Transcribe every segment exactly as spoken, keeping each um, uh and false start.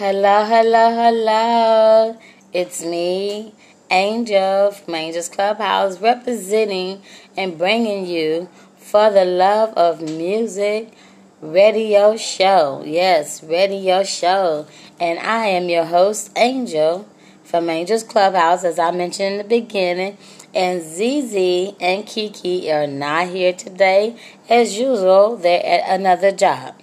Hello, hello, hello. It's me, Angel from Angel's Clubhouse, representing and bringing you For the Love of Music Radio Show. Yes, radio show. And I am your host, Angel, from Angel's Clubhouse, as I mentioned in the beginning. And Z Z and Kiki are not here today. As usual, they're at another job.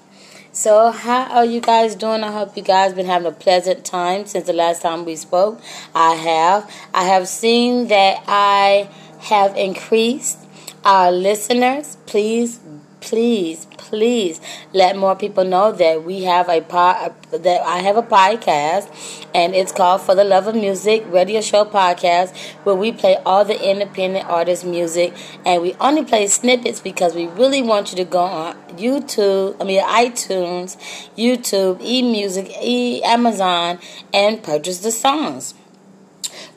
So, how are you guys doing? I hope you guys been having a pleasant time since the last time we spoke. I have. I have seen that I have increased our listeners. Please, please, please let more people know that we have a pod, that I have a podcast, and it's called For the Love of Music Radio Show Podcast, where we play all the independent artists' music, and we only play snippets because we really want you to go on YouTube, I mean iTunes, YouTube, eMusic, e Amazon, and purchase the songs.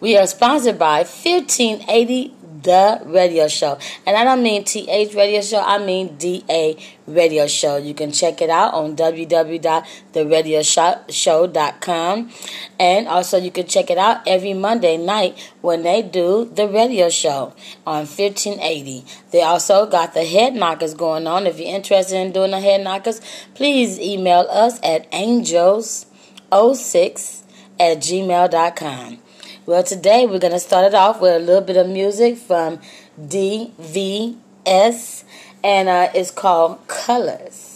We are sponsored by fifteen eighty The Radio Show. And I don't mean T H Radio Show, I mean D A Radio Show. You can check it out on w w w dot the radio show dot com. And also you can check it out every Monday night when they do the radio show on fifteen eighty. They also got the Head Knockers going on. If you're interested in doing the Head Knockers, please email us at angels zero six at gmail dot com. Well, today we're going to start it off with a little bit of music from D V S, and uh, it's called Colors.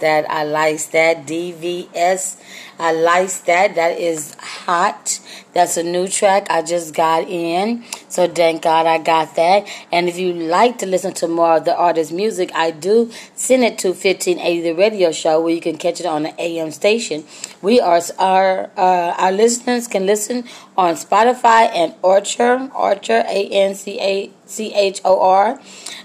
That I like that D V S. I like that. That is hot. That's a new track I just got in. So thank God I got that. And if you like to listen to more of the artist's music, I do send it to fifteen eighty The Radio Show, where you can catch it on the A M station. We are our uh, our listeners can listen on Spotify and Orchard, Orchard A N C A C H O R.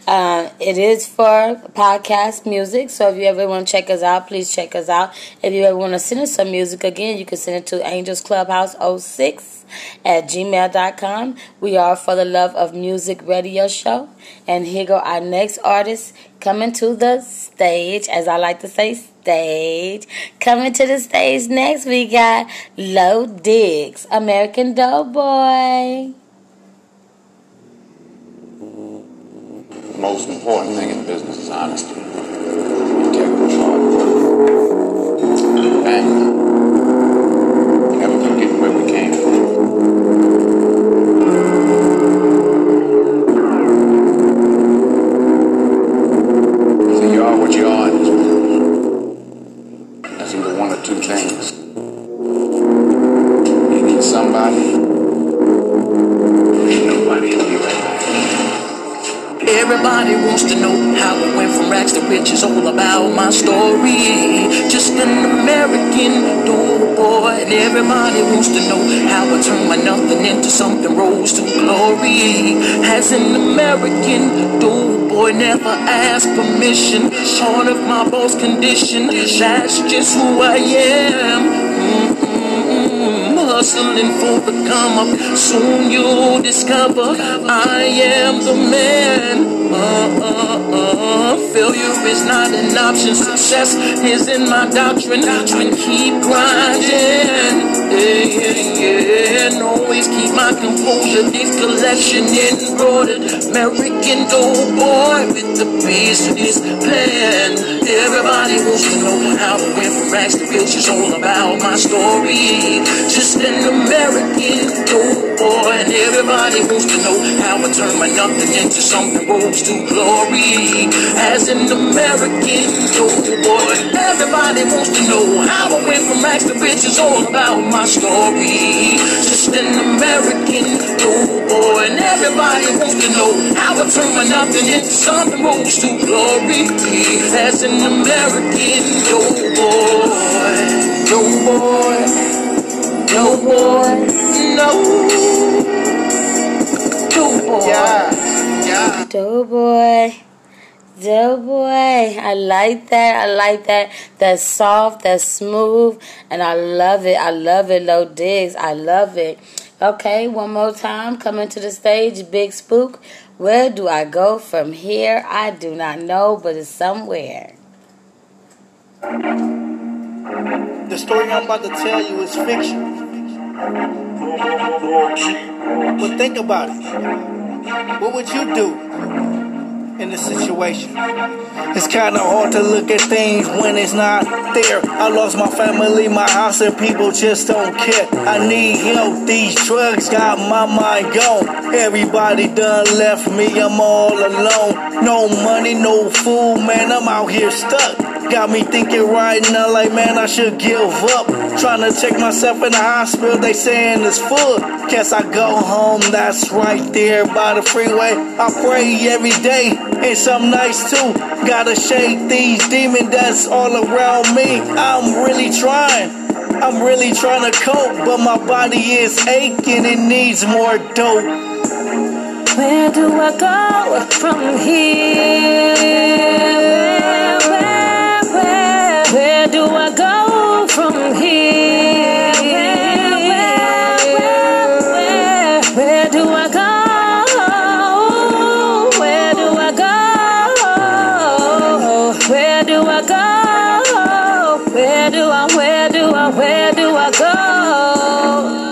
Uh, it is for podcast music, so if you ever want to check us out, please check us out. If you ever want to send us some music, again, you can send it to Angels Clubhouse zero six at gmail dot com. We are For the Love of Music Radio Show. And here go our next artist coming to the stage, as I like to say, stage. Coming to the stage next, we got Lo Diggs, American Doughboy. Most important thing in business is honesty. Integrity. And we never forget where we came from. Everybody wants to know how it went from racks to riches. All about my story. Just an American dope boy. And everybody wants to know how I turned my nothing into something, rose to glory. As an American dope boy, never asked permission. Part of my boss condition. That's just who I am. Mm-hmm. Hustling for the come up, soon you'll discover I am the man. Uh, uh, uh. Failure is not an option, success is in my doctrine. Doctrine, keep grinding, yeah, yeah, yeah. And always keep my composure. This collection embroidered, American dope boy with the business plan. Everybody wants to know how I went from rags to riches. All about my story. Just an American dope boy, and everybody wants to know how I turned my nothing into something, rose to glory. As an American dope boy, everybody wants to know how I went from rags to riches. All about my story. Just an American dope boy, and everybody wants to know how I turned my nothing into something, rose to glory. As an American dope boy, dope boy. No one, no. Dope boy. Yeah. Yeah. Dope boy. Dope boy. I like that. I like that. That's soft. That's smooth. And I love it. I love it, Lo Diggs. I love it. Okay, one more time. Coming to the stage, Big Spook. Where do I go from here? I do not know, but it's somewhere. The story I'm about to tell you is fiction. But think about it. What would you do in this situation? It's kinda hard to look at things when it's not there. I lost my family, my house, and people just don't care. I need help, these drugs got my mind gone. Everybody done left me, I'm all alone. No money, no food, man, I'm out here stuck. Got me thinking right now, like, man, I should give up. Trying to check myself in the hospital, they saying it's full. Guess I go home, that's right there by the freeway. I pray every day, and some nights too. Gotta shake these demons that's all around me. I'm really trying. I'm really trying to cope, but my body is aching, it needs more dope. Where do I go from here? Where, where? Where do I go from here? Where, where, where, where, where, where do I go? Where do I go? Where do I go? Where do I, where do I, where do I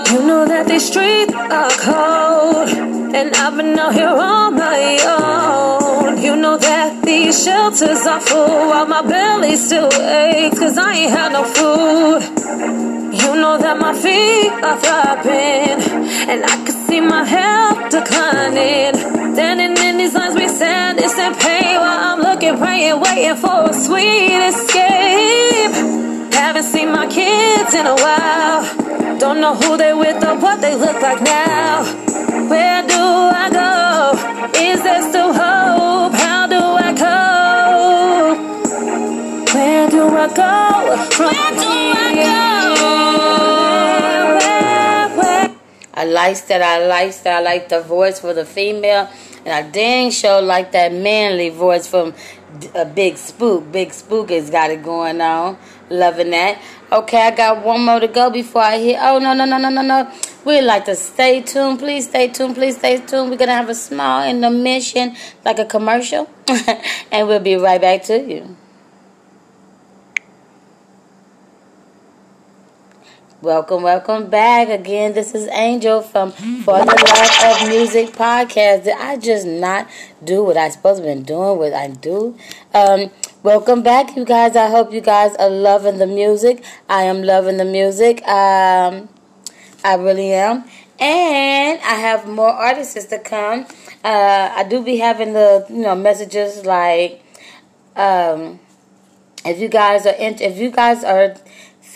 go? You know that these streets are cold, and I've been out here on my own. You know that these shelters are full while my belly still aches, cause I ain't had no food. You know that my feet are flopping, and I can see my health declining. Standing in these lines, we stand, it's in pain. While I'm looking, praying, waiting for a sweet escape. Haven't seen my kids in a while. Don't know who they with or what they look like now. Where do I go? Is there still hope? How do I cope? Where do I go from here? I like that. I like that. I like the voice for the female, and I dang sure like that manly voice from a Big Spook. Big Spook has got it going on. Loving that. Okay, I got one more to go before I hear. Oh, no, no, no, no, no, no. We'd like to stay tuned. Please stay tuned. Please stay tuned. We're going to have a small intermission, like a commercial. And we'll be right back to you. Welcome, welcome back. Again, this is Angel from For the Love of Music podcast. Did I just not do what I supposed to have been doing, what I do? Um... Welcome back, you guys. I hope you guys are loving the music. I am loving the music. Um, I really am. And I have more artists to come. Uh, I do be having the, you know, messages like, um, if you guys are, in, if you guys are,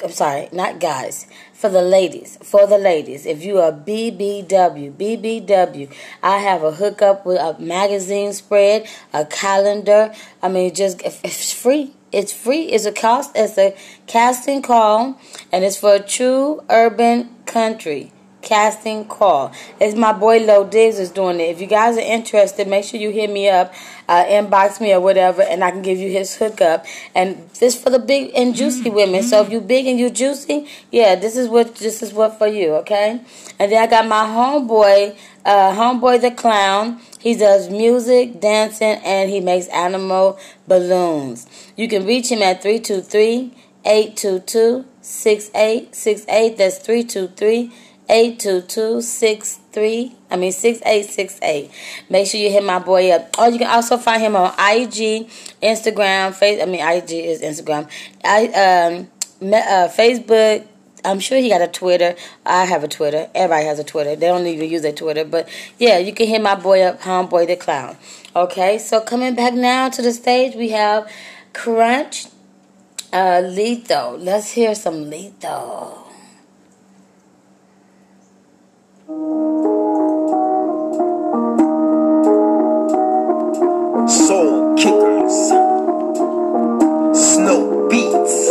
I'm sorry, not guys. for the ladies, for the ladies. If you are B B W, B B W, I have a hookup with a magazine spread, a calendar. I mean, just it's free. It's free. It's a cost. It's a casting call, and it's for a true urban country. Casting call. It's my boy Lo Diggs is doing it. If you guys are interested, make sure you hit me up, uh, inbox me or whatever, and I can give you his hookup. And this for the big and juicy women. So if you big and you juicy, yeah, this is what this is what for you, okay? And then I got my homeboy, uh, Homeboy the Clown. He does music, dancing, and he makes animal balloons. You can reach him at three two three, eight two two, six eight six eight. That's three two three, eight two two, six three, I mean, six eight six eight. Make sure you hit my boy up. Or you can also find him on I G, Instagram, face. I mean, I G is Instagram. I um, uh, Facebook. I'm sure he got a Twitter. I have a Twitter. Everybody has a Twitter. They don't even use their Twitter. But, yeah, you can hit my boy up, Homeboy the Clown. Okay, so coming back now to the stage, we have Crunch uh, Letho. Let's hear some Letho. Soul Kickers, Snow Beats.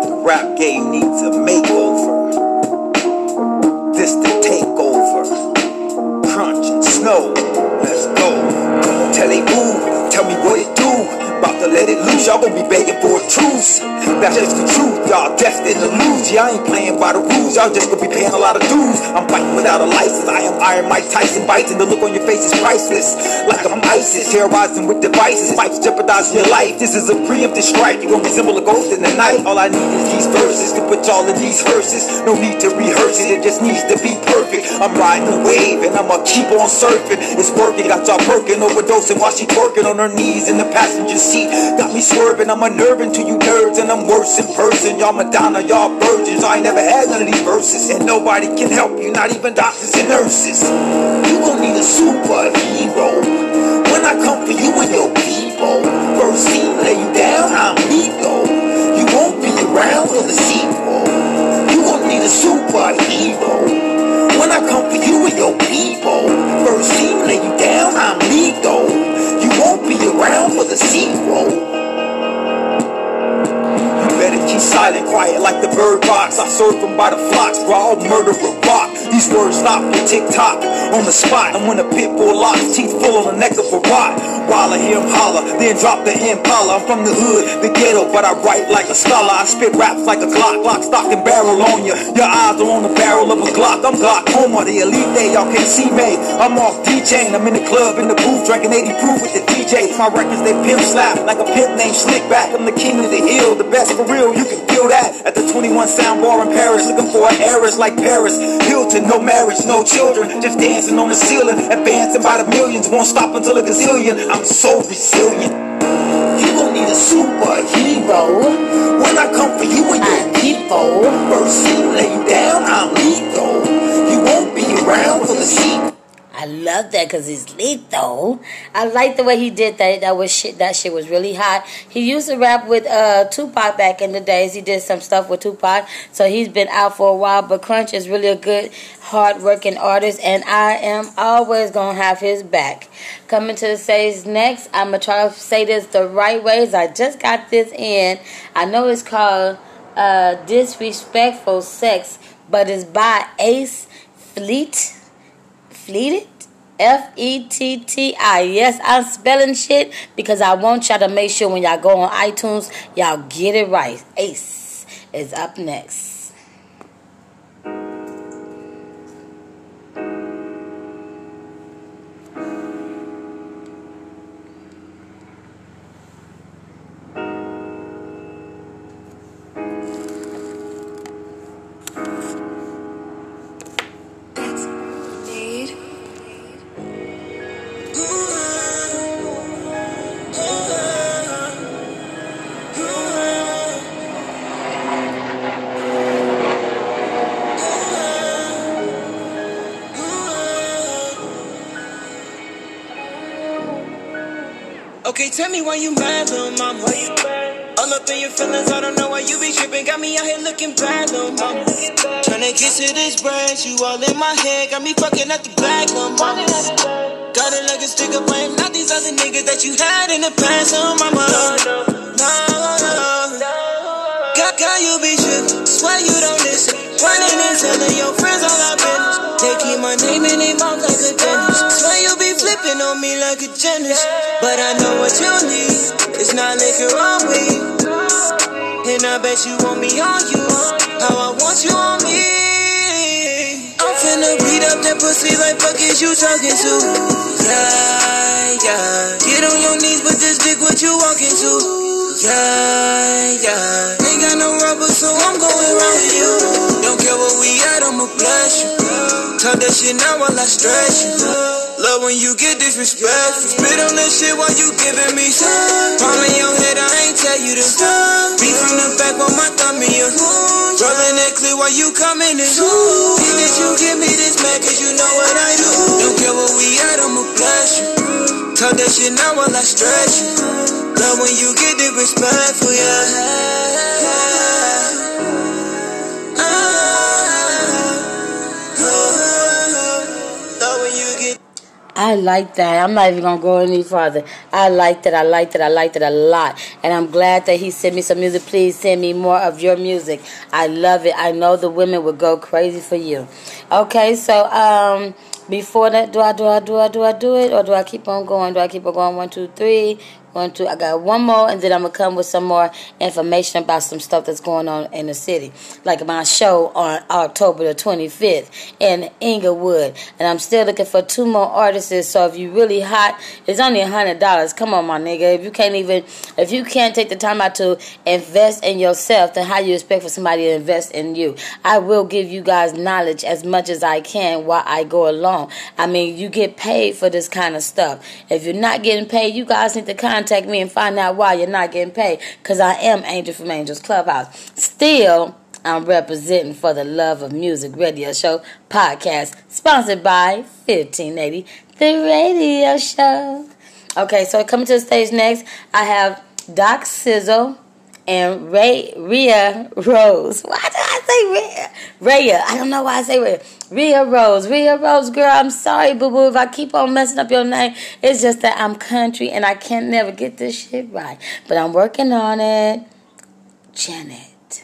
The rap game needs a makeover. This the takeover. Crunch and snow, let's go. Tell they move, tell me what it do. About to let it loose, y'all gon' be begging for a truce. That's just the truth, y'all destined to lose. Y'all ain't playing by the rules, y'all just gon' be paying a lot of dues. I'm fighting without a license, I am Iron Mike Tyson biting. The look on your face is priceless, like I'm ISIS, terrorizing with devices, might jeopardize your life. This is a preemptive strike, you gon' resemble a ghost in the night. All I need is these verses, to put y'all in these verses. No need to rehearse it, it just needs to be perfect. I'm riding the wave and I'ma keep on surfing. It's working, got y'all perking, overdosing while she twerking on her knees in the passenger seat. Got me swerving, I'm unnerving to you nerds, and I'm worse in person. Y'all Madonna, y'all virgins. I ain't never had none of these verses, and nobody can help you, not even doctors and nurses. You gon' need a superhero when I come for you and your people. First scene, lay you down, I'm lethal. You won't be around for the sequel. You gon' need a superhero when I come for you and your people. First scene, lay you down, I'm lethal. Won't be around for the sequel. You better keep silent, quiet like the bird box. I serve them by the flocks, raw murderer rock. These words stop with TikTok on the spot. I'm on a pit bull lock, teeth full on the neck of a rock. While I hear him holler, then drop the Impala. I'm from the hood, the ghetto, but I write like a scholar. I spit raps like a Glock, Glock, stock and barrel on ya. You. Your eyes are on the barrel of a Glock. I'm glaucoma, the elite day, y'all can't see me. I'm off D-chain, I'm in the club, in the booth, drinking eighty proof with the D J. My records, they pimp slap, like a pimp named Slickback. I'm the king of the hill, the best for real, you can feel that. At the twenty-one Sound Bar in Paris, looking for an heiress like Paris Hilton. No marriage, no children, just dancing on the ceiling, advancing by the millions, won't stop until a gazillion. I'm so resilient. You gon' need a superhero when I come for you and your people. First scene, lay you down, I'm lethal. You won't be around for the sequel. I love that because he's lethal. I like the way he did that. That was shit. That shit was really hot. He used to rap with uh, Tupac back in the days. He did some stuff with Tupac, so he's been out for a while. But Crunch is really a good, hard-working artist, and I am always gonna have his back. Coming to the stage next, I'm gonna try to say this the right ways. I just got this in. I know it's called uh, Disrespectful Sex, but it's by Ace Fetti. Fleeted? F E T T I. Yes, I'm spelling shit because I want y'all to make sure when y'all go on iTunes, y'all get it right. Ace is up next. Okay, tell me why you mad, little mama. Why you mad? Oh I'm up in your feelings, I don't know why you be tripping. Got me out here looking bad, little mama. Tryna get to this branch, you all in my head. Got me fucking at the black, little mama. Got it like a stick of blame, not these other niggas that you had in the past, little mama. No, no, God, God, you be tripping. Swear you don't listen. Running and telling your friends all I've been. They keep my name in their mouth like a dentist. Swear you be flipping on me like a genius. But I know what you need. It's not liquor on weed. And I bet you want me on you. How I want you on me. I'm finna beat up that pussy like fuck is you talking to. Yeah, yeah. Get on your knees with this dick, what you walking to. Yeah, yeah. Ain't got no rubber, so I'm going round with you. Don't care what we at, I'ma bless you. Talk that shit now while I stretch you. Love when you get disrespectful. Spit on that shit while you giving me some. Palm in your head, I ain't tell you to stop. Beat from the back while my thumb in your hood. Rolling that clip while you coming in. Think that you give me this man, cause you know what I do. Don't care where we at, I'ma bless you. Talk that shit now while I stretch you. Love when you get disrespectful, yeah. I like that. I'm not even going to go any farther. I liked it. I liked it. I liked it a lot. And I'm glad that he sent me some music. Please send me more of your music. I love it. I know the women would go crazy for you. Okay, so um, before that, do I, do I, do I, do I do it? Or do I keep on going? Do I keep on going? One, two, three. One, two. I got one more, and then I'm going to come with some more information about some stuff that's going on in the city. Like my show on October the twenty-fifth in Inglewood. And I'm still looking for two more artists, so if you really hot, it's only one hundred dollars. Come on, my nigga. If you can't even, if you can't take the time out to invest in yourself, then how you expect for somebody to invest in you? I will give you guys knowledge as much as I can while I go along. I mean, you get paid for this kind of stuff. If you're not getting paid, you guys need to kind Contact me and find out why you're not getting paid, because I am Angel from Angel's Clubhouse. Still, I'm representing For the Love of Music Radio Show podcast, sponsored by fifteen eighty The Radio Show. Okay, so coming to the stage next, I have Doc Sizzle and Ray, Ria Rose. Why did I say Ria? Ria. I don't know why I say Ria. Ria Rose. Ria Rose, girl, I'm sorry, boo-boo, if I keep on messing up your name. It's just that I'm country and I can't never get this shit right. But I'm working on it. Janet.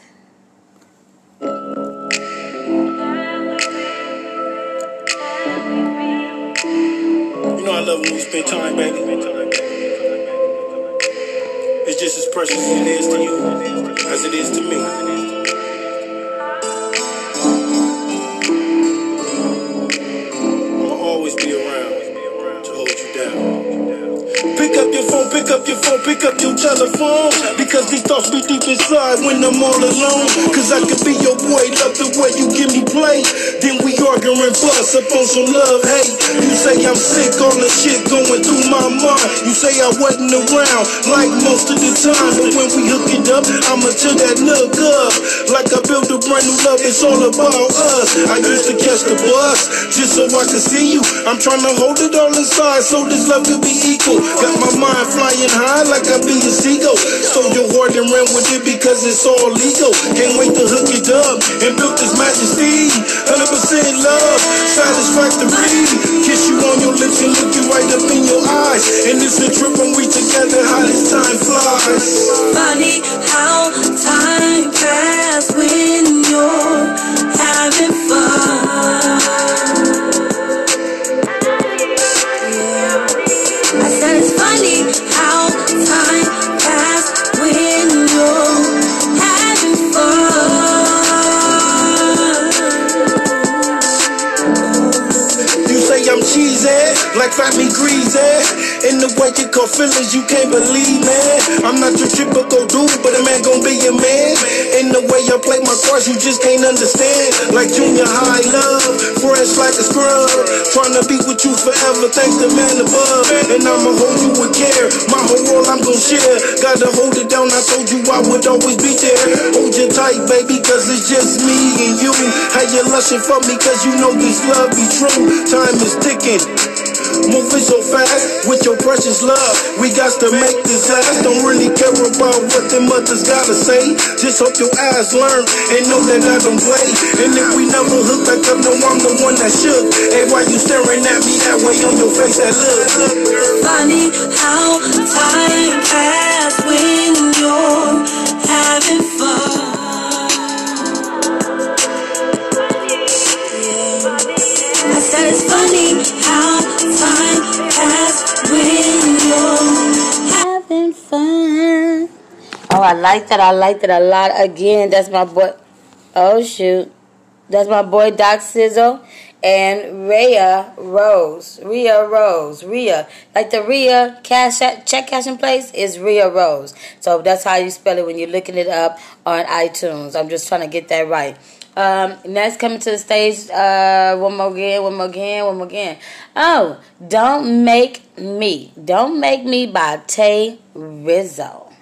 You know I love when we spend time, baby. It's just as precious as it is to you as it is to me. I'll always be around to hold you down. Pick up your phone, pick up your phone, pick up your telephone. Because these thoughts be deep inside when I'm all alone. Cause I could be your boy, love the way you give me play. Then we arguing fuss up on some love, hate. You say I'm sick, all the shit going through my mind. You say I wasn't around, like most of the time. But when we hook it up, I'ma tell that look up. Like I built a brand new love, it's all about us. I used to catch the bus, just so I could see you. I'm trying to hold it all inside, so this love could be equal. Got my mind flying high, like I be a seagull. So your heart and ran with it, because it's all legal. Can't wait to hook it up, and build this majesty. one hundred percent love, satisfactory. Kiss you on your lips and look you right up in your eyes. And it's a trip when we together, how this time flies. Funny how time passes when you're having fun. Yeah. I said it's funny how time passes when you're having fun. Cheesy, like fat me greasy. In the way you call feelings, you can't believe, man. I'm not your typical dude, but a man gon' be your man. In the way I play my cards, you just can't understand. Like junior high love, fresh like a scrub. Tryna be with you forever, thanks to man above. And I'ma hold you with care, my whole world I'm gon' share. Gotta hold it down, I told you I would always be there. Hold you tight, baby, cause it's just me and you. How you lushin' for me, cause you know this love be true. Time is ticking. moving so fast with your precious love. We got to make this last. Don't really care about what them others gotta say. Just hope your eyes learn and know that I don't play. And if we never hook back up, no, I'm the one that shook. Hey, why you staring at me that way on your face that look? Funny how time passes when you're having fun. It's funny how time passes when you're having fun. Oh, I like that. I like that a lot. Again, that's my boy. Oh, shoot. That's my boy, Doc Sizzle and Ria Rose. Ria Rose. Ria. Like the Ria cash at, check cash in place is Ria Rose. So that's how you spell it when you're looking it up on iTunes. I'm just trying to get that right. Um, next coming to the stage, uh, one more again, one more again, one more again. Oh, Don't Make Me. Don't Make Me by Tay Rizzle.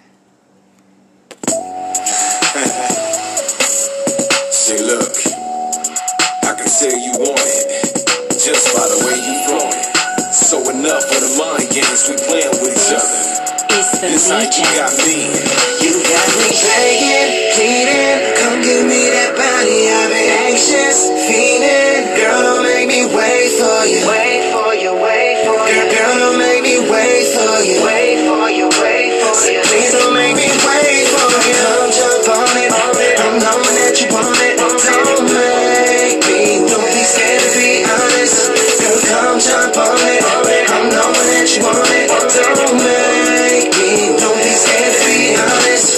See, look, I can tell you want it just by the way you flowing it. So enough of the mind games we playing with each other. It's the it's like you got me. You got me begging, pleading, come give me that. I've been anxious, feeling. Girl, don't make me wait for you. Wait for you, wait for you. Girl, don't make me wait for you. Wait for you, wait for you. Please don't make me wait for you. Don't jump on it, on it. I'm knowing that you want it. Don't make me. Don't be scared to be honest. Girl, come jump on it, on it. I'm knowing that you want it. Don't make me. Don't be scared to be honest.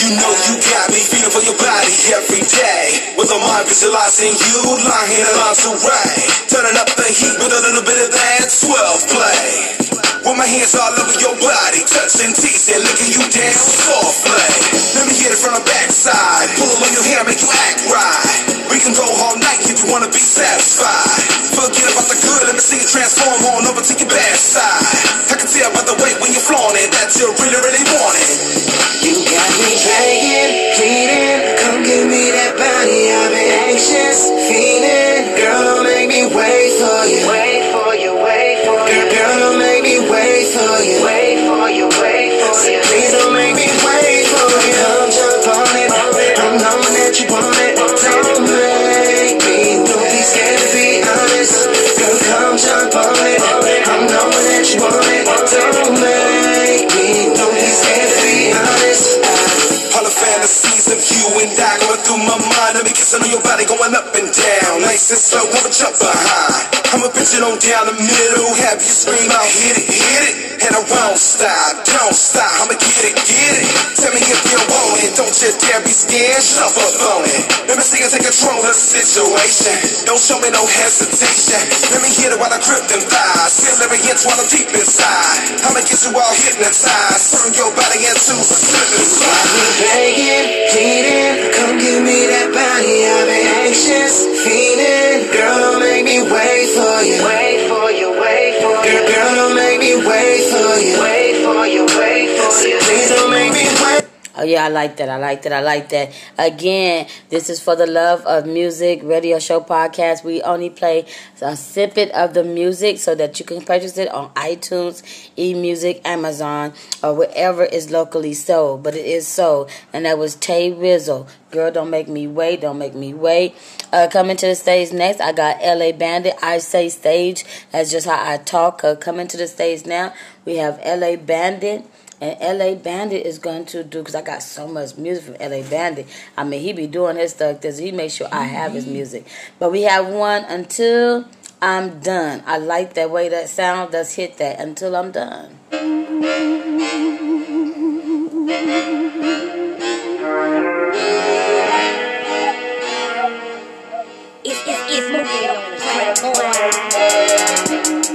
You know you got me feeling for your body every day. With a mind visualizing you lying in a lingerie, turning up the heat with a little bit of that twelve play. With my hands all over your body, touching, teasing, looking you down softly. Let me hit it from the backside, pull on your hair, make you act right. We can go all night if you wanna be satisfied. Forget about the good, let me see you transform on over to your bad side. I can tell by the way when you're flaunt it that you really, really want it. You got me begging, pleading, come give me that body. I've been anxious, feeling. Girl, don't make me wait for you. Wait for you, wait for you. Girl, don't make me wait for you. Wait for you, wait for you. Please don't make me wait for you. Come jump on it, on it. I'm knowing that you want it. Don't make me. Don't be scared to be honest. Girl, come jump on it, on it. I'm knowing that you want it. Don't make me. Don't be scared to be honest. All the fantasies of you and I going through my mind. Let me kiss on your body going up and down. Nice and slow, won't jump behind. I'ma pitch it on down the middle. Have you scream out, hit it, hit it. And I won't stop, don't stop. I'ma get it, get it. Tell me if you want it. Don't you dare be scared, shove up on it. Let me see you take control of the situation. Don't show me no hesitation. Let me hit it while I grip them thighs. Feel every inch while I'm deep inside. I'ma get you all hypnotized. Turn your body into a slipping slide. Begging, pleading, come give me that body. I've been anxious, feeling. Girl, don't make me wait for you. Wait for you, wait for you. Girl, girl, don't make me wait for you. Wait for you, wait for you. Please don't make me wait. Oh yeah, I like that. I like that. I like that. Again, this is For the Love of Music radio show podcast. We only play a snippet of the music so that you can purchase it on iTunes, eMusic, Amazon, or wherever is locally sold. But it is sold. And that was Tay Rizzle. Girl, don't make me wait. Don't make me wait. Uh, coming to the stage next, I got La Bandit. I say stage. That's just how I talk. Uh, coming to the stage now, we have La Bandit. And L A Bandit is going to do, because I got so much music from L A Bandit. I mean, he be doing his stuff because he makes sure I have his music. But we have one, Until I'm Done. I like that way that sound. Let's hit that, Until I'm Done. It's, it's, it's moving on.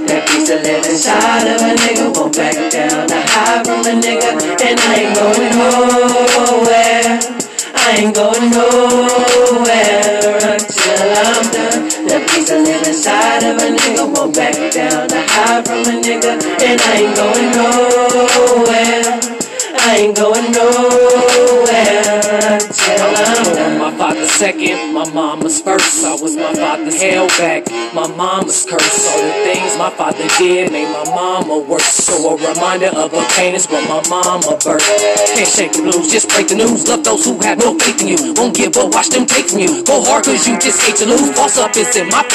That piece of living side of a nigga won't back down. I hide from a nigga and I ain't going nowhere. I ain't going nowhere until I'm done. That piece of living side of a nigga won't back down. I hide from a nigga and I ain't going nowhere. I ain't going nowhere until I'm done. My father father's second, my mama's first. I was my father's held back, my mama's curse. All the things my father did made my mama worse. So a reminder of her pain is what my mama birthed. Can't shake the blues, just break the news. Love those who have no faith in you. Won't give up, watch them take from you. Go hard cause you just hate to lose. Boss up, it's in my face.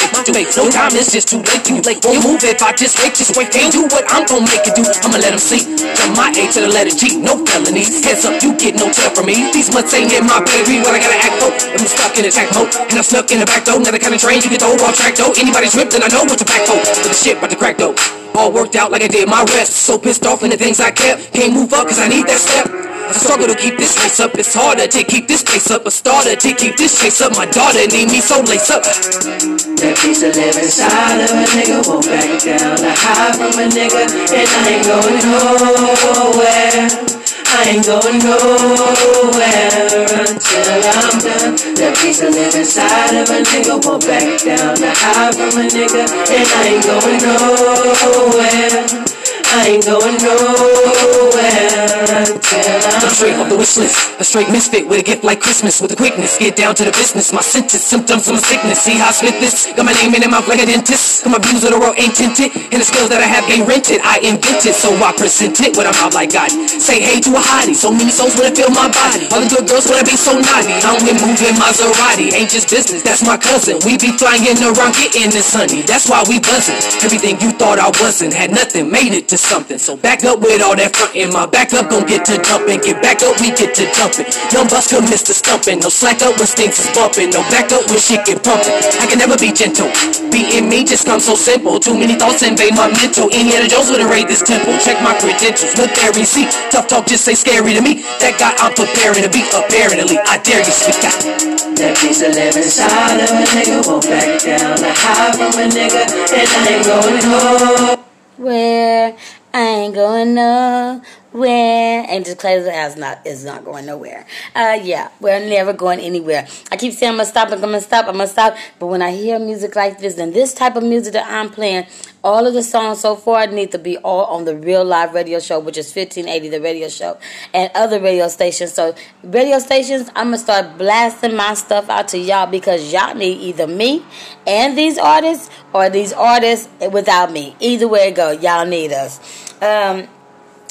No time, it's just too late for you. Like, won't move if I just wait, just wait. Can't do what I'm gon' make it do. I'ma let them sleep. From my A to the letter G, no felonies. Heads up, you get no tell from me. These months ain't in my baby. What I gotta act for? I'm stuck in attack mode, and I'm snuck in the back though. Now the kind of train you can throw off track though. Anybody trip, then I know what to pack for. But the shit about to crack though. All worked out like I did my rest. So pissed off in the things I kept. Can't move up cause I need that step. I struggle to keep this race up. It's harder to keep this pace up. A starter to keep this chase up. My daughter need me so lace up. That piece of live inside of a nigga won't back down. I hide from a nigga and I ain't going nowhere. I ain't going nowhere until I'm done. That piece of live inside of a nigga won't back down. I hide from a nigga and I ain't going nowhere. I ain't going nowhere until I'm straight off the wish list. A straight misfit with a gift like Christmas. With a quickness, get down to the business. My symptoms, symptoms of my sickness. See how I spit this? Got my name in the mouth like a dentist. Got my views of the world ain't tinted. And the skills that I have ain't rented. I invented, so I present it when I'm out like God. Say hey to a hottie. So many souls wanna feel my body. All the good girls wanna be so naughty. I only move in Maserati. Ain't just business, that's my cousin. We be flying around getting this honey. That's why we buzzing. Everything you thought I wasn't. Had nothing, made it to something. So back up with all that front in my back up gon' get to dumping. Get back up, we get to dumping. Young bucks could miss the stumping. No slack up when stinks is bumping. No back up when shit get pumping. I can never be gentle. Beating me just comes so simple. Too many thoughts invade my mental. Indiana Jones would raid this temple. Check my credentials. Look there and see. Tough talk just ain't scary to me. That guy I'm preparing to be. Apparently, I dare you speak out. That piece of living inside of a nigga won't back down. I hide from a nigga and I ain't going home. Where I ain't going nowhere. And just close the house not is not going nowhere. Uh yeah, we're never going anywhere. I keep saying I'm gonna stop, I'm gonna stop, I'm gonna stop. But when I hear music like this and this type of music that I'm playing, all of the songs so far need to be all on the Real Live Radio Show, which is fifteen eighty The Radio Show, and other radio stations. So radio stations, I'm going to start blasting my stuff out to y'all because y'all need either me and these artists or these artists without me. Either way it go, y'all need us. Um...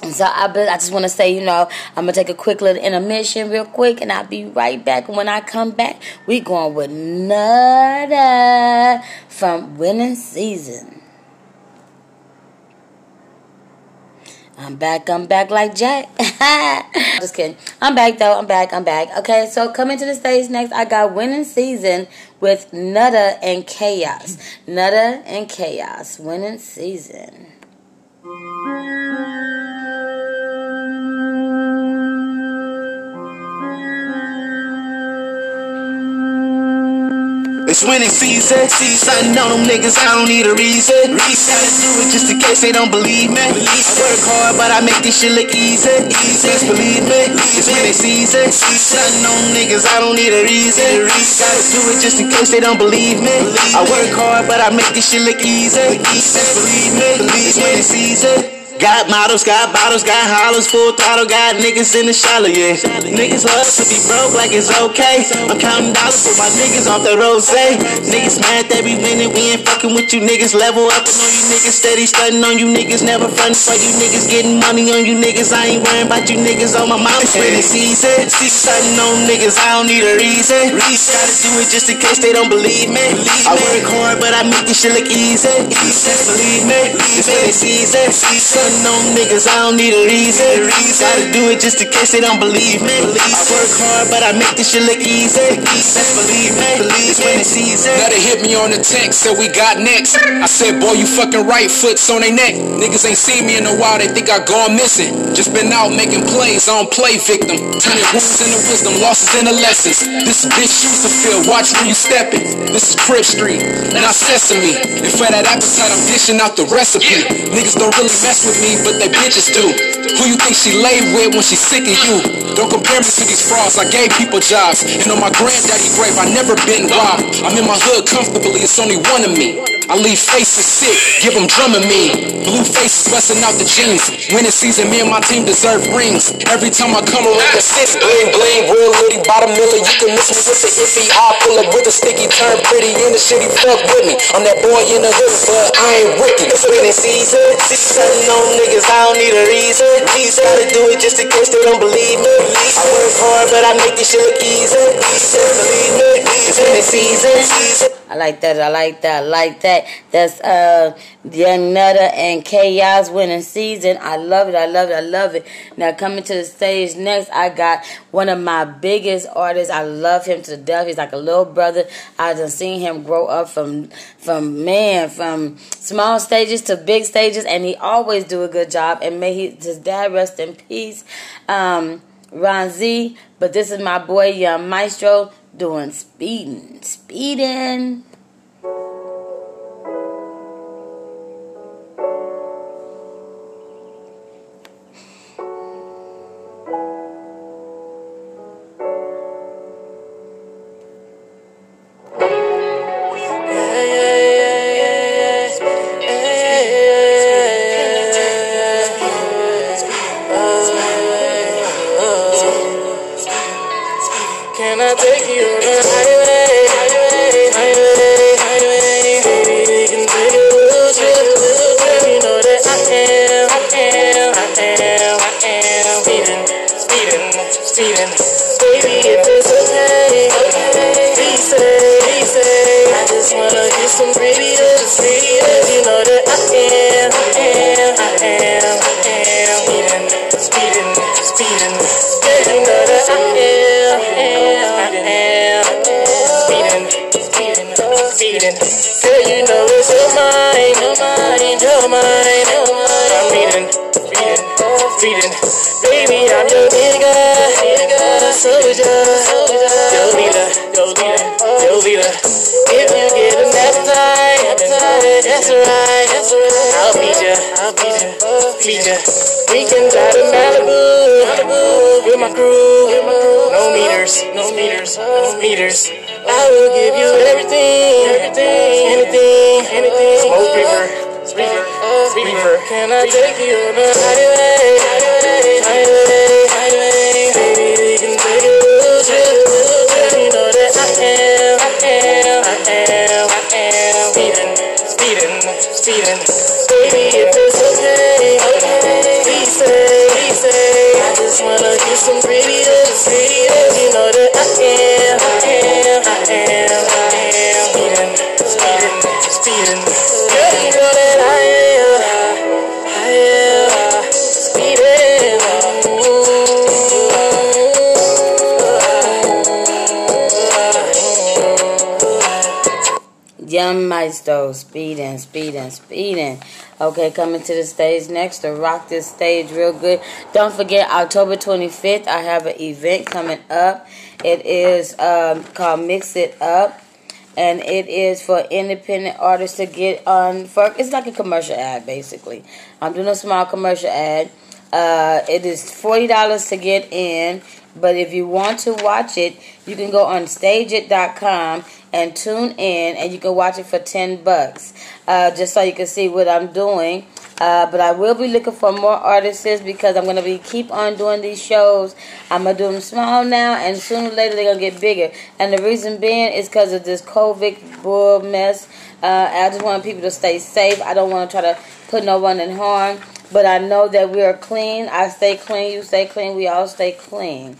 So I, I just want to say, you know, I'm going to take a quick little intermission real quick, and I'll be right back. When I come back, we going with Nutta from Winning Season. I'm back, I'm back like Jack. Just kidding. I'm back, though. I'm back, I'm back. Okay, so coming to the stage next, I got Winning Season with Nutta and Khaos. Nutta and Khaos, Winning Season. It's winning season, see something on them niggas, I don't need a reason. Reason, I do it just in case they don't believe me. I work hard, but I make this shit look easy. Easy, just believe me. It's winning season, see something on them niggas, I don't need a reason. Reason, I do it just in case they don't believe me. I work hard, but I make this shit look easy. Easy, just believe me. It's winning season. Got models, got bottles, got hollows, full throttle, got niggas in the shallow, yeah. Niggas love to be broke like it's okay. I'm counting dollars for my niggas off the rosé. Niggas mad that we winning, we ain't fucking with you niggas. Level up on you niggas, steady stunting on you niggas. Never frontin' for you niggas, getting money on you niggas. I ain't worrying about you niggas on my mama. It's winning season, see stunting on niggas, I don't need a reason. Gotta do it just in case they don't believe me. I work hard, but I make this shit look easy. Just believe me, it's winning season, see stunting on niggas, I don't need a reason. Gotta do it just in case they don't believe me. I work hard, but I make this shit look easy. Just believe me, it's winning season. Let it hit me on the text, said we got next. I said, boy, you fucking right, foot's on they neck. Niggas ain't seen me in a while, they think I gone missing. Just been out making plays, I don't play victim. Turning wounds into wisdom, losses into lessons. This bitch used to feel, watch where you steppin'. This is Crip Street, not Sesame. And for that appetite, I'm dishing out the recipe. Niggas don't really mess with me. me, but they bitches do. Who you think she lay with when she sick of you? Don't compare me to these frauds, I gave people jobs. And on my granddaddy grave, I never been robbed. I'm in my hood comfortably, it's only one of me. I leave faces sick, give them Dramamine. Blue faces busting out the jeans. Winning season, me and my team deserve rings. Every time I come around the six, bling bling, real litty, bottom miller. You can miss me with the iffy, I pull up with the sticky, turn pretty in the shitty, fuck with me. I'm that boy in the hood, but I ain't Ricky. It's winning season, six seven on niggas, I don't need a reason. These gotta do it just in case they don't believe me. I work hard, but I make this shit look easy. Believe me, it's winning season. I like that, I like that, I like that. That's uh, Young Nutta and Khaos, Winning Season. I love it, I love it, I love it. Now, coming to the stage next, I got one of my biggest artists. I love him to death. He's like a little brother. I done seen him grow up from, from man, from small stages to big stages, and he always do a good job. And may he, his dad rest in peace, um, Ron Z. But this is my boy, Young Maestro, doing speeding, speeding. Speeding, speeding, speeding. Okay, coming to the stage next to rock this stage real good. Don't forget, October twenty-fifth, I have an event coming up. It is um, called Mix It Up, and it is for independent artists to get on. For, it's like a commercial ad, basically. I'm doing a small commercial ad. Uh, it is forty dollars to get in, but if you want to watch it, you can go on stageit dot com and tune in, and you can watch it for ten bucks, uh, just so you can see what I'm doing. Uh, but I will be looking for more artists because I'm going to be keep on doing these shows. I'm going to do them small now, and sooner or later they're going to get bigger. And the reason being is because of this COVID bull mess. Uh, I just want people to stay safe. I don't want to try to put no one in harm. But I know that we are clean. I stay clean, you stay clean, we all stay clean.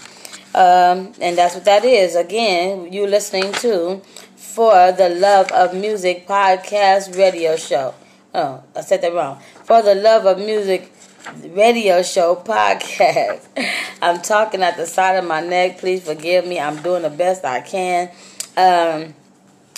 Um, and that's what that is. Again, you're listening to For the Love of Music Podcast Radio Show. Oh, I said that wrong. For the Love of Music Radio Show Podcast. I'm talking at the side of my neck. Please forgive me. I'm doing the best I can. Um...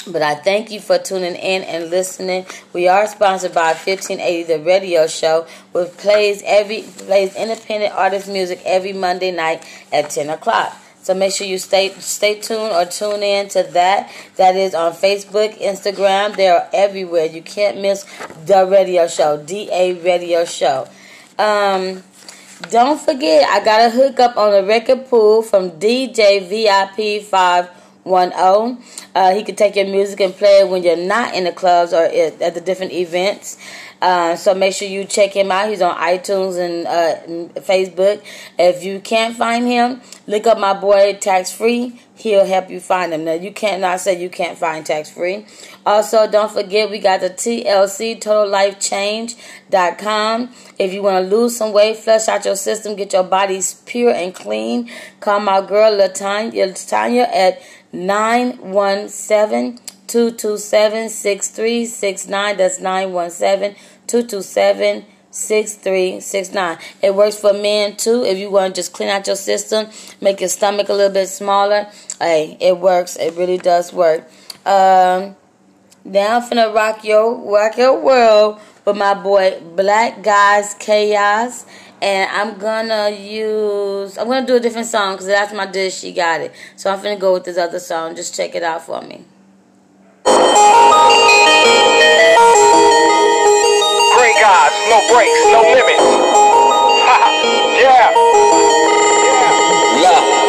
But I thank you for tuning in and listening. We are sponsored by fifteen eighty The Radio Show, which plays every plays independent artist music every Monday night at ten o'clock. So make sure you stay stay tuned or tune in to that. That is on Facebook, Instagram. They are everywhere. You can't miss The Radio Show, D A Radio Show. Um, don't forget, I got a hookup on the record pool from D J V I P Five. one oh Uh, he can take your music and play it when you're not in the clubs or at the different events. Uh, so make sure you check him out. He's on iTunes and, uh, and Facebook. If you can't find him, look up my boy Tax-Free. He'll help you find him. Now, you can't not say you can't find Tax-Free. Also, don't forget, we got the T L C, total life change dot com. If you want to lose some weight, flush out your system, get your bodies pure and clean, call my girl Latanya at nine one seven, two two seven, six three six nine. That's nine one seven, two two seven, six three six nine. It works for men too. If you want to just clean out your system, make your stomach a little bit smaller, hey, it works. It really does work. Um, now I'm finna rock your, rock your world with my boy Black Guys Kaos. And I'm gonna use, I'm gonna do a different song because that's my dish, she got it. So I'm finna go with this other song. Just check it out for me. Great gods, no breaks, no limits. Yeah. Yeah.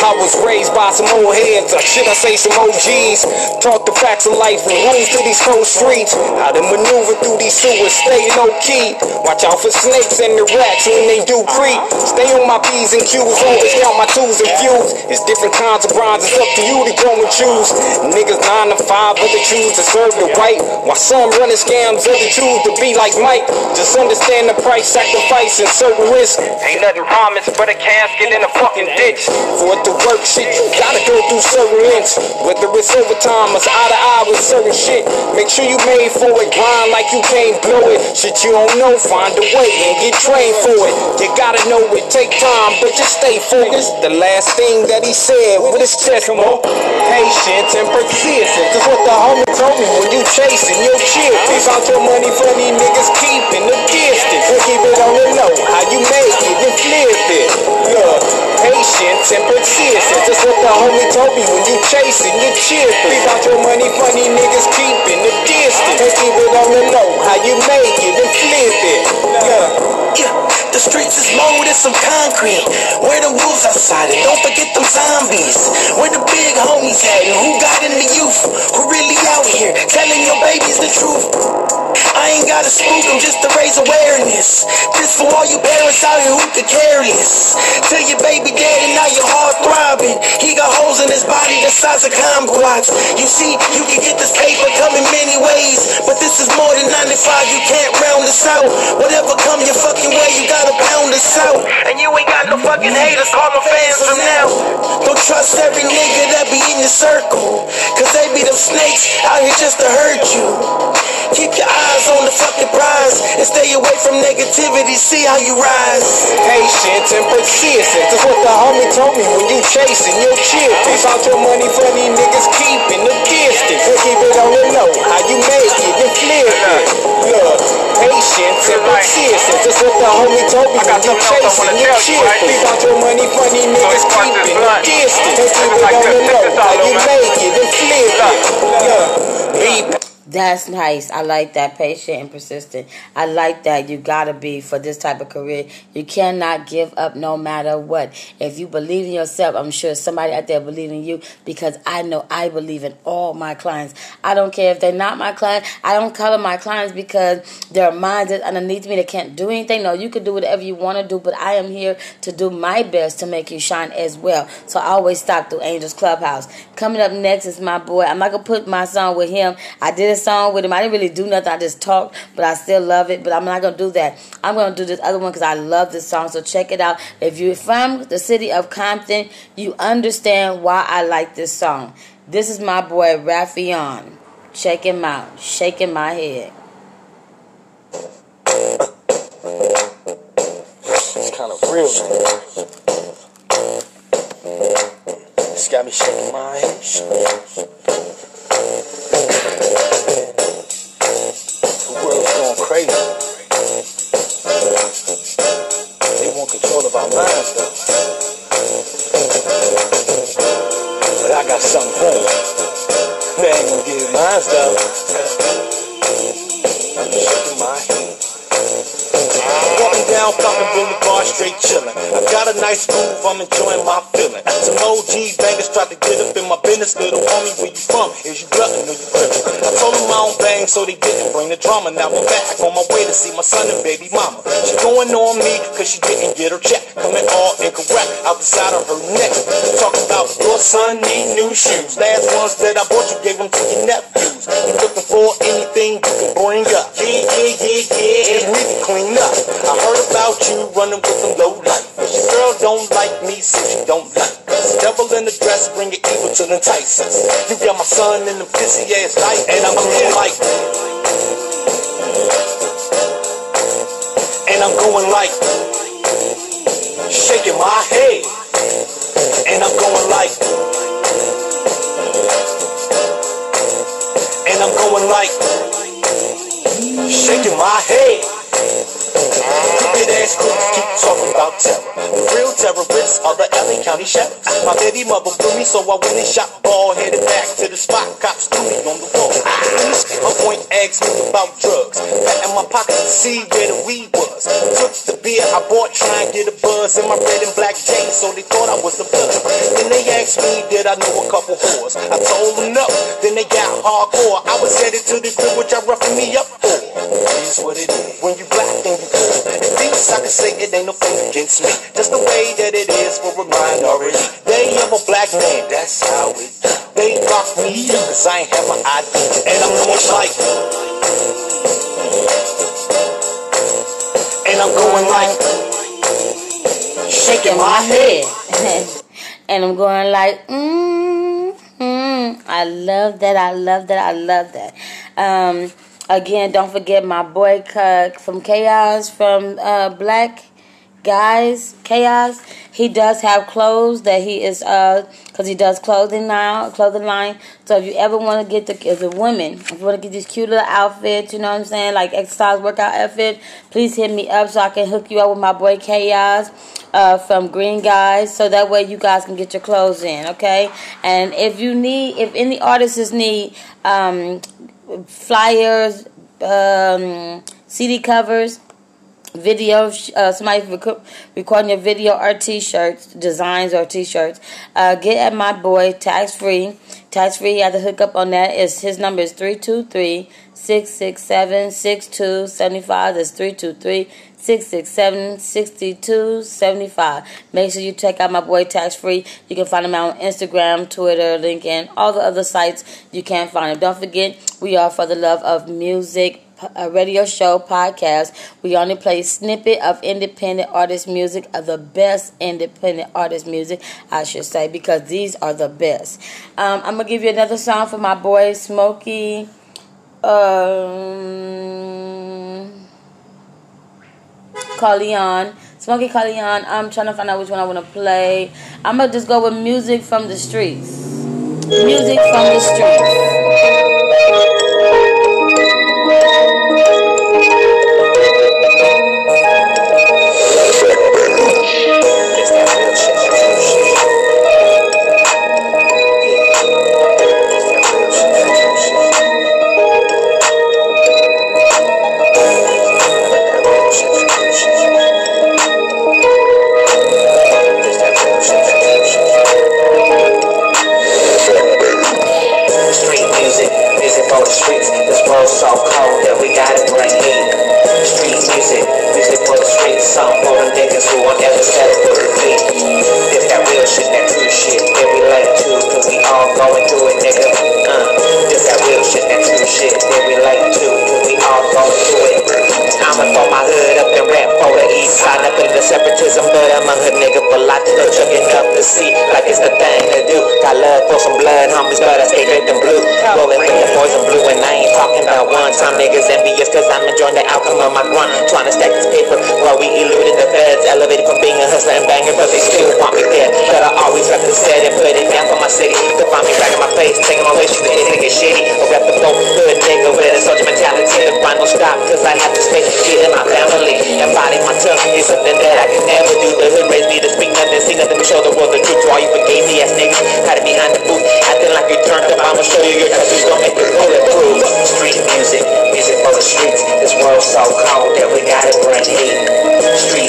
I was raised by some old heads, or should I say some O Gs? Talk the facts of life and rules to these cold streets. How to maneuver through these sewers, stay low-key. Watch out for snakes and the rats when they do creep. Stay on my P's and Q's, always count my twos and fuse. It's different kinds of bronze, it's up to you to go and choose. Niggas nine to five, but they choose to serve the right. While some running scams, others choose to be like Mike. Just understand the price, sacrifice, and certain risk. Ain't nothing promised but a casket in a fucking ditch. For it to work shit, you gotta go through certain lengths. Whether it's overtime, it's eye to eye with certain shit. Make sure you made for it, grind like you can't blow it. Shit you don't know, find a way and get trained for it. You gotta know it, take time, but just stay focused. The last thing that he said with his chest more patience and persistence. Cause what the homie told me, when you chasing your shit, keep out your money for these niggas keeping the distance. We'll keep it on the low, how you make it and flip it. Look, patience and persistence. That's what the homie told me. When you chasing, you cheerful. Keep out your money, funny niggas keeping the distance. They keep it on the low, how you make it and flip it. Yeah, yeah. The streets is mold and some concrete. Where the wolves outside and don't forget them zombies. Where the big homies at and who got in the youth. Who really out here telling your babies the truth. I ain't gotta spook them just to raise awareness. This for all you parents out here who could care less. Tell your baby daddy now your heart throbbing. He got holes in his body the size of kumquats. You see, you can get this paper come in many ways, but this is more than ninety-five, you can't round this out. Whatever come your fucking way, you gotta pound this out. And you ain't got no fucking haters, call them fans from now. Don't trust every nigga that be in your circle, cause they be them snakes out here just to hurt you. Keep your eyes on the fucking prize and stay away from negativity, see how you rise. Patience and persistence is what the homie told me. When you chasing, you'll cheer. Keep out your money for these niggas keeping the distance. We'll keep it on the low, how you make it and flip it. Look, patience and persistence is what the homie told me. When you chasing, you'll cheer. Keep out your money for these niggas keeping the distance. We'll keep it on the low, how you make it and flip it. Look, be that's nice. I like that. Patient and persistent. I like that. You gotta be for this type of career. You cannot give up no matter what. If you believe in yourself, I'm sure somebody out there believes in you, because I know I believe in all my clients. I don't care if they're not my clients. I don't color my clients because their minds is underneath me. They can't do anything. No, you can do whatever you want to do, but I am here to do my best to make you shine as well. So I always stop through Angel's Clubhouse. Coming up next is my boy. I'm not gonna put my song with him. I did a song with him. I didn't really do nothing. I just talked, but I still love it. But I'm not going to do that. I'm going to do this other one because I love this song. So check it out. If you're from the city of Compton, you understand why I like this song. This is my boy Ralphion. Check him out. Shaking my head. It's kind of real, man. It's got me shaking my head. The world's going crazy. They want control of our minds, though. But I got something for them. They ain't gonna give mine, though. I'm shaking my head. now Compton Boulevard, straight chillin'. I got a nice groove, I'm enjoying my feeling. Some O G bangers tried to get up in my business. Little homie, where you from? Is you bluffin' or you crippin'? I told them I don't bang, so they didn't bring the drama. Now I'm back on my way to see my son and baby mama. She going on me, cause she didn't get her check. Coming all incorrect, outside of her neck. Talk about your son need new shoes. Last ones that I bought you gave them to your nephews. You looking for anything you can bring up? Yeah, yeah, yeah, yeah, and we can clean up. I heard about you running with some low life. Your girl don't like me, so she don't like me. Devil in the dress, bring your evil to the Tysons. You got my son in the pissy ass light, and I'm going like this. And I'm going like this. Shaking my head. And I'm going like this. And I'm going like this. Shaking my head. Stupid ass groups keep talking about terror. Real terrorists are the L A County sheriff. My baby mother blew me, so I went and shot ball. Headed back to the spot, cops threw me on the wall. My point asked me about drugs. Pat in my pocket to see where the weed was. Took the beer I bought, try and get a buzz. In my red and black jeans, so they thought I was a bug. Then they asked me, did I know a couple whores? I told them no, then they got hardcore. I was headed to the crib, which I roughing me up for. That's what it is when you black and you good. At least I can say it ain't no thing against me. Just the way that it is for a minority. They am a black man, that's how it is. They locked me up cause I ain't have my I D. And I'm going like. And I'm going like. Shaking my head. And I'm going like, mmm, mmm. I love that, I love that, I love that. Um... Again, don't forget my boy uh, from Chaos, from uh, Black Guys Kaos. He does have clothes that he is, uh, because he does clothing now, clothing line. So if you ever want to get the, as a woman, if you want to get this cute little outfit, you know what I'm saying, like exercise workout outfit, please hit me up so I can hook you up with my boy Chaos. Uh, from Green Guys, so that way you guys can get your clothes in, okay? And if you need, if any artists need um, flyers, um, C D covers, video, uh, somebody rec- recording your video or t-shirts, designs or t-shirts, uh, get at my boy, Tax-Free. Tax-Free, you have to hook up on that. It's, his number is three two three, six six seven, six two seven five. That's three two three, six six seven, six two seven five. Make sure you check out my boy Tax-Free. You can find him out on Instagram, Twitter, LinkedIn, all the other sites you can find him. Don't forget, we are For the Love of Music, a radio show podcast. We only play snippet of independent artist music, of the best independent artist music, I should say, because these are the best. Um, I'm going to give you another song for my boy Smokey. Um, Corleone, Smokey Corleone. I'm trying to find out which one I want to play. I'm gonna just go with music from the streets. Music from the streets. For the streets, this world's so cold that we gotta bring heat. Street music, music for the streets. Some for the niggas who won't ever settle for the beat. This that real shit, that true shit that we like to, cause we all going through it, nigga. Uh, this that real shit, that true shit that we like to, cause we all going through it. I'ma throw my hood up and rap for the east side. Nothing to separatism, but I'm a hood nigga for life. Still chugging up the seat like it's the thing to do. Got love for some blood, homies, but I stay red and blue. Rolling with the boys and blue, and I ain't talking about one. Some niggas envious, cause I'm enjoying the outcome of my grunt. Trying to stack this paper while we eluded the feds. Elevated from being a hustler and banger, but they still want me dead. But I always rep the set and put it down for my city. To find me back in my face, taking my wish, the nigga get shitty. I rep the folk, hood nigga with a soldier mentality. The final stop, cause I have to stay. Feeding my family and biting my tongue is something that I can never do. The hood raised me to speak nothing, see nothing, but show the world the truth. To all you forgave me ass niggas, hiding behind the booth, acting like you turned up. I'ma show you your tattoos, don't make it bulletproof. Street music, music for the streets. This world's so cold that we gotta bring heat. Street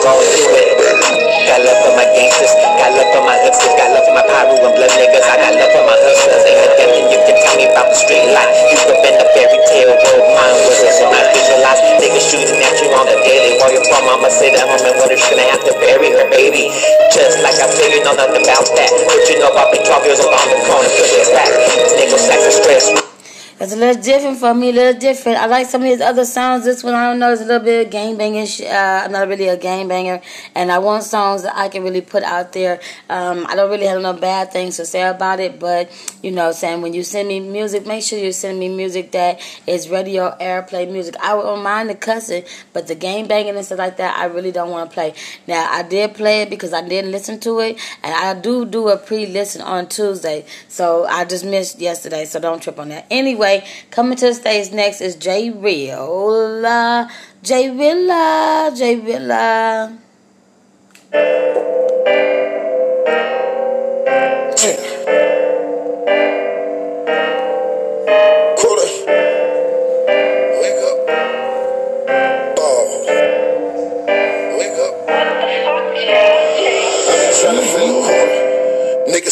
going through it. Got love for my gangsters, got love for my hustlers, got love for my pyro and blood niggas. I got love for my hustlers. Ain't nothing you can tell me about the street life. You could bend a fairy tale world, mine was a so I visualize niggas shooting at you on the daily. While your poor mama sit at home and wonder she's gonna have to bury her baby. Just like I feel you know nothing about that, but you know I'll be twelve years old on the corner pushing back. Niggas like the stress. It's a little different for me, a little different. I like some of his other songs. This one, I don't know, it's a little bit gangbanging. Sh- uh, I'm not really a gangbanger, and I want songs that I can really put out there. Um, I don't really have no bad things to say about it, but, you know, saying when you send me music, make sure you send me music that is radio airplay music. I don't mind the cussing, but the gangbanging and stuff like that, I really don't want to play. Now, I did play it because I didn't listen to it, and I do do a pre-listen on Tuesday, so I just missed yesterday, so don't trip on that. Anyway, coming to the stage next is Jay Rilla, Jay Rilla, Jay Rilla.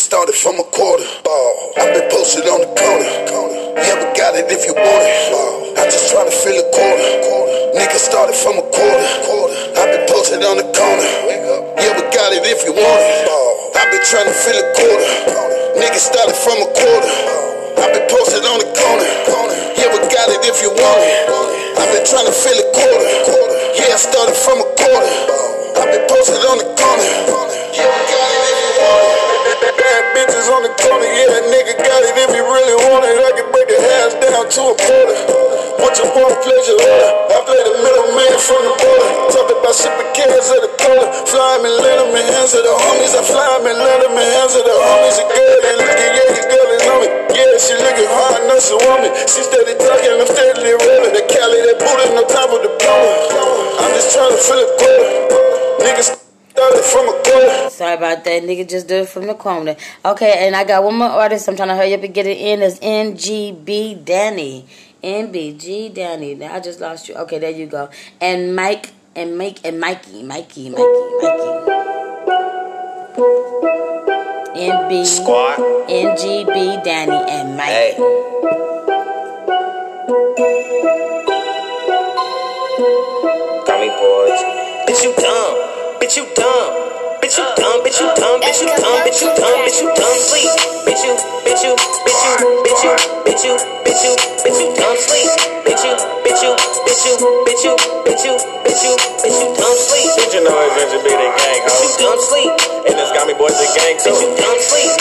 Started from a quarter, ball. I've been posted on the corner, corner. You ever got it if you want it, ball. I just try to fill a quarter, quarter. Nigga started from a quarter, quarter. I've been posted on the corner, wake up. You ever got it if you want it, ball. I've been trying to fill a quarter, quarter. Nigga started from a quarter, ball. I've been posted on the corner, corner. You ever got it if you want it, want it. I've been trying to fill a quarter, quarter. Yeah, I started from a quarter, ball. I've been posted on the corner, corner. You ever got it if you want it. Bad bitches on the corner, yeah, that nigga got it if he really want it. I can break the halves down to a quarter. What you want, pleasure order. I play the middle man from the border. Talk about shipping cans of the color. Fly me, let them in hands of the homies. I fly me, let them in hands of the homies. A girl, they looking, yeah, this girl is on me. Yeah, she looking hard, no, she want me. She steady talking, I'm steadily rolling. The Cali, that booty, no time for diploma. I'm just trying to fill a quarter. Niggas. Sorry about that, nigga just do it from the corner. Okay, and I got one more artist I'm trying to hurry up and get it in. It's N G B Danny. N B G Danny. Now I just lost you. Okay, there you go. And Mike and Mike and Mikey. Mikey, Mikey, Mikey. N B Squad. N G B Danny and Mikey. Hey. Tommy boys. Bitch, you dumb. Bitch you dumb, bitch you dumb, bitch you dumb, bitch you dumb, bitch you dumb, bitch you dumb, sleep. Bitch you, bitch you, bitch you, bitch you, bitch you, bitch you, bitch you dumb, sleep. Bitch you, bitch you, bitch you, bitch you, bitch you, bitch you, bitch you dumb, sleep. Did you know it's N G B the gang? Bitch you dumb, sleep. And it's got me boys the gang too. Bitch you dumb, sleep.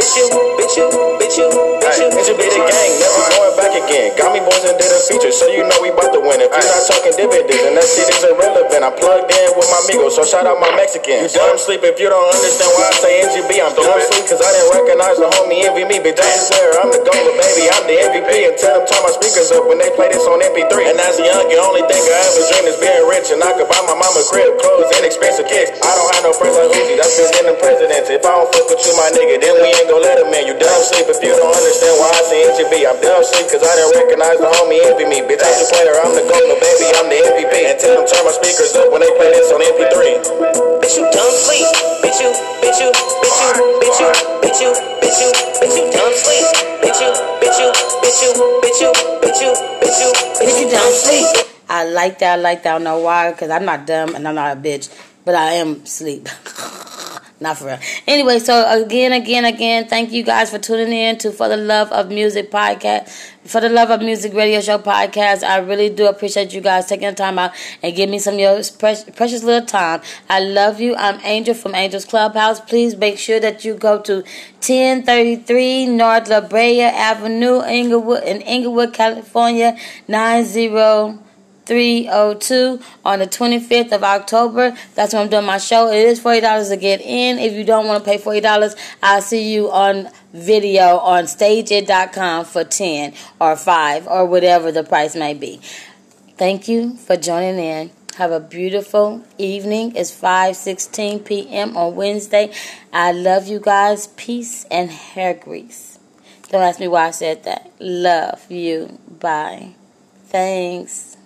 Bitch you, bitch you, bitch you, bitch you, bitch you, bitch you, gang. Never going back again. Got me boys and did a feature, so you know we bout to win. If you're not talking dividends, and that shit is irrelevant. I plugged in with my amigos, so shout out my Mexican. You dumb sleep if you don't understand why I say N G B. I'm dumb sleep cause I didn't recognize the homie envy me. Bitch, I swear I'm the goaler, baby, I'm the M V P. And tell them turn my speakers up when they play this on M P three. And as a young, the only thing I ever dreamed is being rich, and I could buy my mama crib, clothes, and expensive kicks. I don't have no friends like Uzi, that's been in the presidents. If I don't fuck with you, my nigga, then we ain't gon' let him in. You dumb sleep if you don't understand why I say N G B. I'm dumb sleep cause I didn't recognize the homie envy me. Bitch, I'm the player, I'm the goaler, baby, I'm the M V P. And tell them turn my speakers up when they play this on M P three. Bitch you dumb sleep. Bitch you, bitch you, bitch you, bitch you, bitch you, bitch you, bitch you dumb sleep. Bitch you, bitch you, bitch you, bitch you, bitch you, bitch you, bitch you dumb sleep. I like that. I like that. I don't know why, because I'm not dumb and I'm not a bitch, but I am sleep. Not for real. Anyway, so again, again, again, thank you guys for tuning in to For the Love of Music podcast, For the Love of Music radio show podcast. I really do appreciate you guys taking the time out and giving me some of your precious, precious little time. I love you. I'm Angel from Angel's Clubhouse. Please make sure that you go to ten thirty-three North La Brea Avenue, Inglewood, in Inglewood, California, nine zero. three oh two on the twenty-fifth of October. That's when I'm doing my show. It is forty dollars to get in. If you don't want to pay forty dollars, I'll see you on video on stageit dot com for ten or five or whatever the price may be. Thank you for joining in. Have a beautiful evening. It's five sixteen p.m. on Wednesday. I love you guys. Peace and hair grease. Don't ask me why I said that. Love you. Bye. Thanks.